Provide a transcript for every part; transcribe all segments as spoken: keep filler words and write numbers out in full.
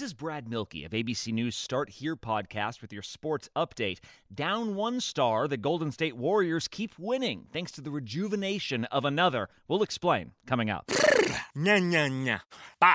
This is Brad Mielke of A B C News Start Here podcast with your sports update. Down one star, the Golden State Warriors keep winning thanks to the rejuvenation of another. We'll explain coming up. Nya, nya, nya. Ba,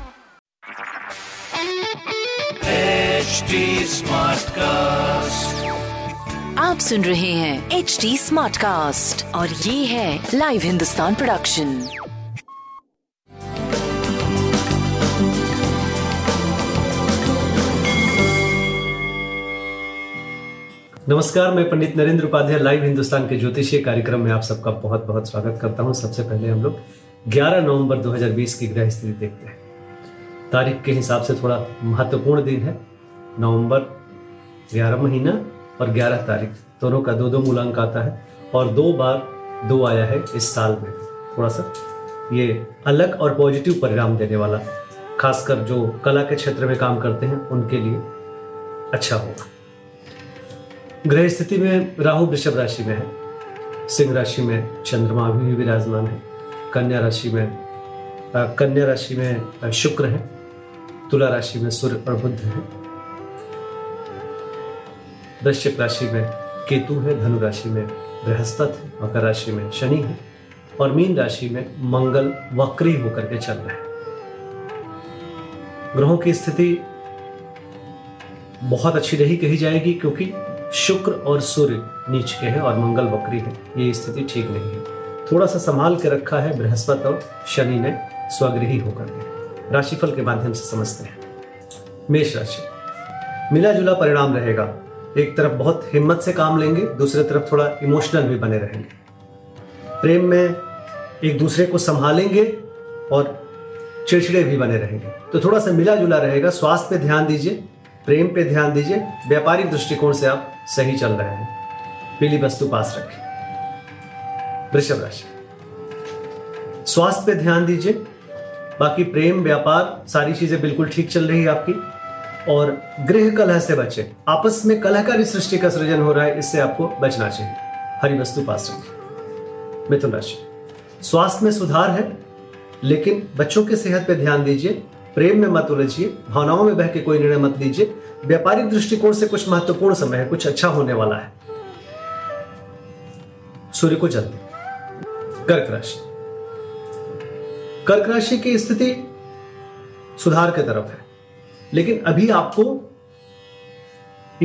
smart cast आप सुन रहे हैं H D smart cast और ये है live Hindustan production. नमस्कार, मैं Pandit Narendra Upadhyay live Hindustan के ज्योतिषीय कार्यक्रम में आप सबका बहुत बहुत स्वागत करता हूँ। सबसे पहले हम लोग ग्यारह नवंबर दो हज़ार बीस की ग्रह स्थिति देखते हैं। तारीख के हिसाब से थोड़ा महत्वपूर्ण दिन है, नवंबर, ग्यारह महीना और ग्यारह तारीख, दोनों का दो दो मूलांक आता है और दो बार दो आया है इस साल में। थोड़ा सा ये अलग और पॉजिटिव परिणाम देने वाला, खासकर जो कला के क्षेत्र में काम करते हैं उनके लिए अच्छा होगा। ग्रह स्थिति में राहु वृषभ राशि में है, सिंह राशि में चंद्रमा अभी भी विराजमान है, कन्या राशि में कन्या राशि में शुक्र है, तुला राशि में सूर्य और बुध है, वृश्चिक राशि में केतु है, धनु राशि में बृहस्पति है, मकर राशि में शनि है और मीन राशि में मंगल वक्री होकर के चल रहा है। ग्रहों की स्थिति बहुत अच्छी नहीं कही जाएगी क्योंकि शुक्र और सूर्य नीच के हैं और मंगल वक्री है, ये स्थिति ठीक नहीं है। थोड़ा सा संभाल के रखा है बृहस्पति और शनि ने स्वगृही होकर के। राशिफल के माध्यम से समझते हैं। मेष राशि, मिला जुला परिणाम रहेगा। एक तरफ बहुत हिम्मत से काम लेंगे, दूसरे तरफ थोड़ा इमोशनल भी बने रहेंगे। प्रेम में एक दूसरे को संभालेंगे और चिड़चिड़े भी बने रहेंगे, तो थोड़ा सा मिला जुला रहेगा। स्वास्थ्य पे ध्यान दीजिए, प्रेम पे ध्यान दीजिए। व्यापारिक दृष्टिकोण से आप सही चल रहे हैं, पीली वस्तु पास रखें। वृषभ राशि, स्वास्थ्य पे ध्यान दीजिए, बाकी प्रेम व्यापार सारी चीजें बिल्कुल ठीक चल रही है आपकी। और गृह कलह से बचें, आपस में कलहकारी सृष्टि का सृजन हो रहा है, इससे आपको बचना चाहिए। हरी वस्तु पास रखें। मिथुन राशि, स्वास्थ्य में सुधार है लेकिन बच्चों की सेहत पर ध्यान दीजिए, प्रेम में मत उलझिए, भावनाओं में बह के कोई निर्णय मत लीजिए। व्यापारिक दृष्टिकोण से कुछ महत्वपूर्ण समय है, कुछ अच्छा होने वाला है। सूर्य को जल दें। कर्क राशि, कर्क राशि की स्थिति सुधार की तरफ है लेकिन अभी आपको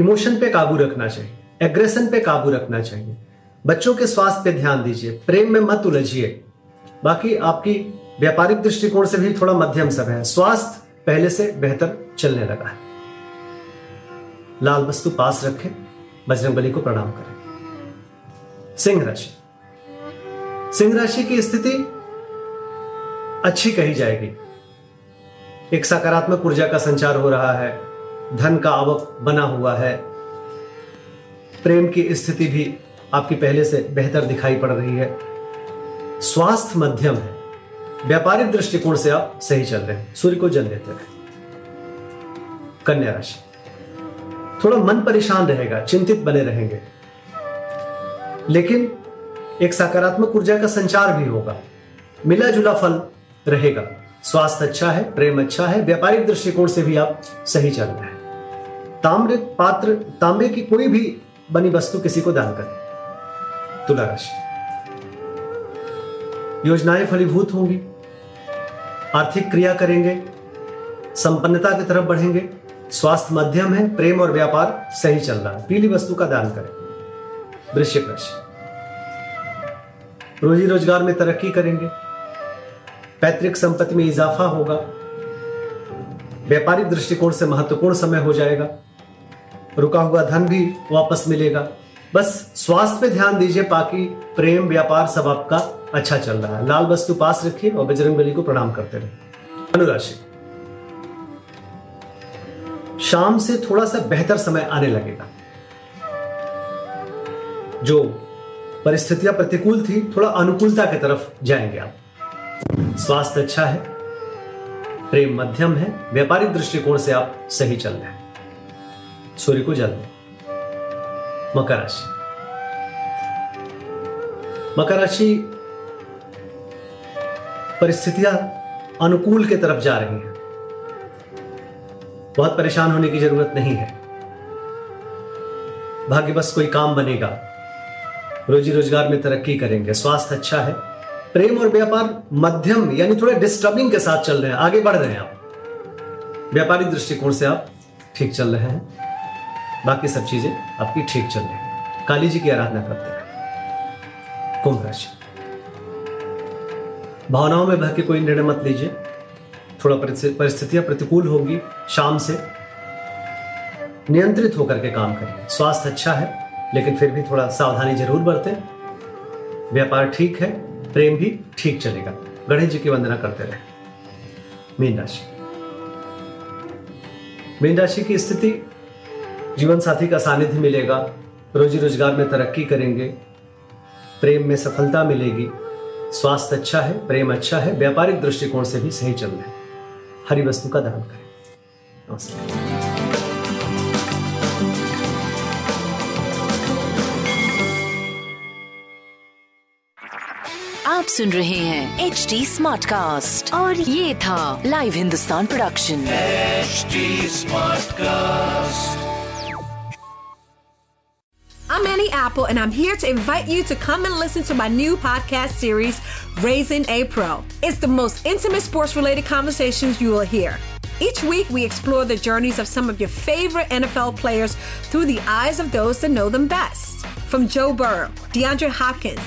इमोशन पे काबू रखना चाहिए, एग्रेशन पे काबू रखना चाहिए। बच्चों के स्वास्थ्य पे ध्यान दीजिए, प्रेम में मत उलझिए। बाकी आपकी व्यापारिक दृष्टिकोण से भी थोड़ा मध्यम सब है, स्वास्थ्य पहले से बेहतर चलने लगा है। लाल वस्तु पास रखें, बजरंगबली को प्रणाम करें। सिंह राशि, सिंह राशि की स्थिति अच्छी कही जाएगी। एक सकारात्मक ऊर्जा का संचार हो रहा है, धन का आवक बना हुआ है, प्रेम की स्थिति भी आपकी पहले से बेहतर दिखाई पड़ रही है, स्वास्थ्य मध्यम है, व्यापारिक दृष्टिकोण से आप सही चल रहे हैं। सूर्य को जल देते हैं। कन्या राशि, थोड़ा मन परेशान रहेगा, चिंतित बने रहेंगे लेकिन एक सकारात्मक ऊर्जा का संचार भी होगा, मिला जुला फल रहेगा। स्वास्थ्य अच्छा है, प्रेम अच्छा है, व्यापारिक दृष्टिकोण से भी आप सही चल रहे हैं। ताम्र पात्र, तांबे की कोई भी बनी वस्तु किसी को दान करें। तुला राशि, योजनाएं फलीभूत होंगी, आर्थिक क्रिया करेंगे, संपन्नता की तरफ बढ़ेंगे, स्वास्थ्य मध्यम है, प्रेम और व्यापार सही चल रहा है, पीली वस्तु का दान करें। वृश्चिक राशि। रोजी रोजगार में तरक्की करेंगे, पैतृक संपत्ति में इजाफा होगा, व्यापारिक दृष्टिकोण से महत्वपूर्ण समय हो जाएगा, रुका हुआ धन भी वापस मिलेगा। बस स्वास्थ्य पे ध्यान दीजिए, बाकी प्रेम व्यापार सब आपका अच्छा चल रहा है। लाल वस्तु पास रखिए और बजरंग बली को प्रणाम करते रहिए। धनु राशि, शाम से थोड़ा सा बेहतर समय आने लगेगा, जो परिस्थितियां प्रतिकूल थी थोड़ा अनुकूलता की तरफ जाएंगे आप। स्वास्थ्य अच्छा है, प्रेम मध्यम है, व्यापारिक दृष्टिकोण से आप सही चल रहे हैं, सूर्य को जल दें। मकर राशि, मकर राशि परिस्थितियां अनुकूल के तरफ जा रही हैं, बहुत परेशान होने की जरूरत नहीं है। भाग्यवश कोई काम बनेगा, रोजी रोजगार में तरक्की करेंगे, स्वास्थ्य अच्छा है, प्रेम और व्यापार मध्यम यानी थोड़े डिस्टर्बिंग के साथ चल रहे हैं, आगे बढ़ रहे हैं आप, व्यापारिक दृष्टिकोण से आप ठीक चल रहे हैं, बाकी सब चीजें आपकी ठीक चल रही हैं। काली जी की आराधना करते हैं। कुंभ राशि, भावनाओं में बह के कोई निर्णय मत लीजिए, थोड़ा परिस्थितियां प्रतिकूल होंगी, शाम से नियंत्रित होकर के काम करें। स्वास्थ्य अच्छा है लेकिन फिर भी थोड़ा सावधानी जरूर बरतें, व्यापार ठीक है, प्रेम भी ठीक चलेगा। गणेश जी की वंदना करते रहें। मीन राशि, मीन राशि की स्थिति, जीवन साथी का सानिध्य मिलेगा, रोजी रोजगार में तरक्की करेंगे, प्रेम में सफलता मिलेगी, स्वास्थ्य अच्छा है, प्रेम अच्छा है, व्यापारिक दृष्टिकोण से भी सही चल रहा है। हरी वस्तु का दान करें। नमस्कार। आप सुन रहे हैं एच डी स्मार्ट कास्ट और ये था live Hindustan production H D smart cast. I'm Annie Apple, and I'm here to invite you to come and listen to my new podcast series, Raising April. It's the most intimate sports-related conversations you will hear. Each week, we explore the journeys of some of your favorite N F L players through the eyes of those that know them best. From Joe Burrow, DeAndre Hopkins,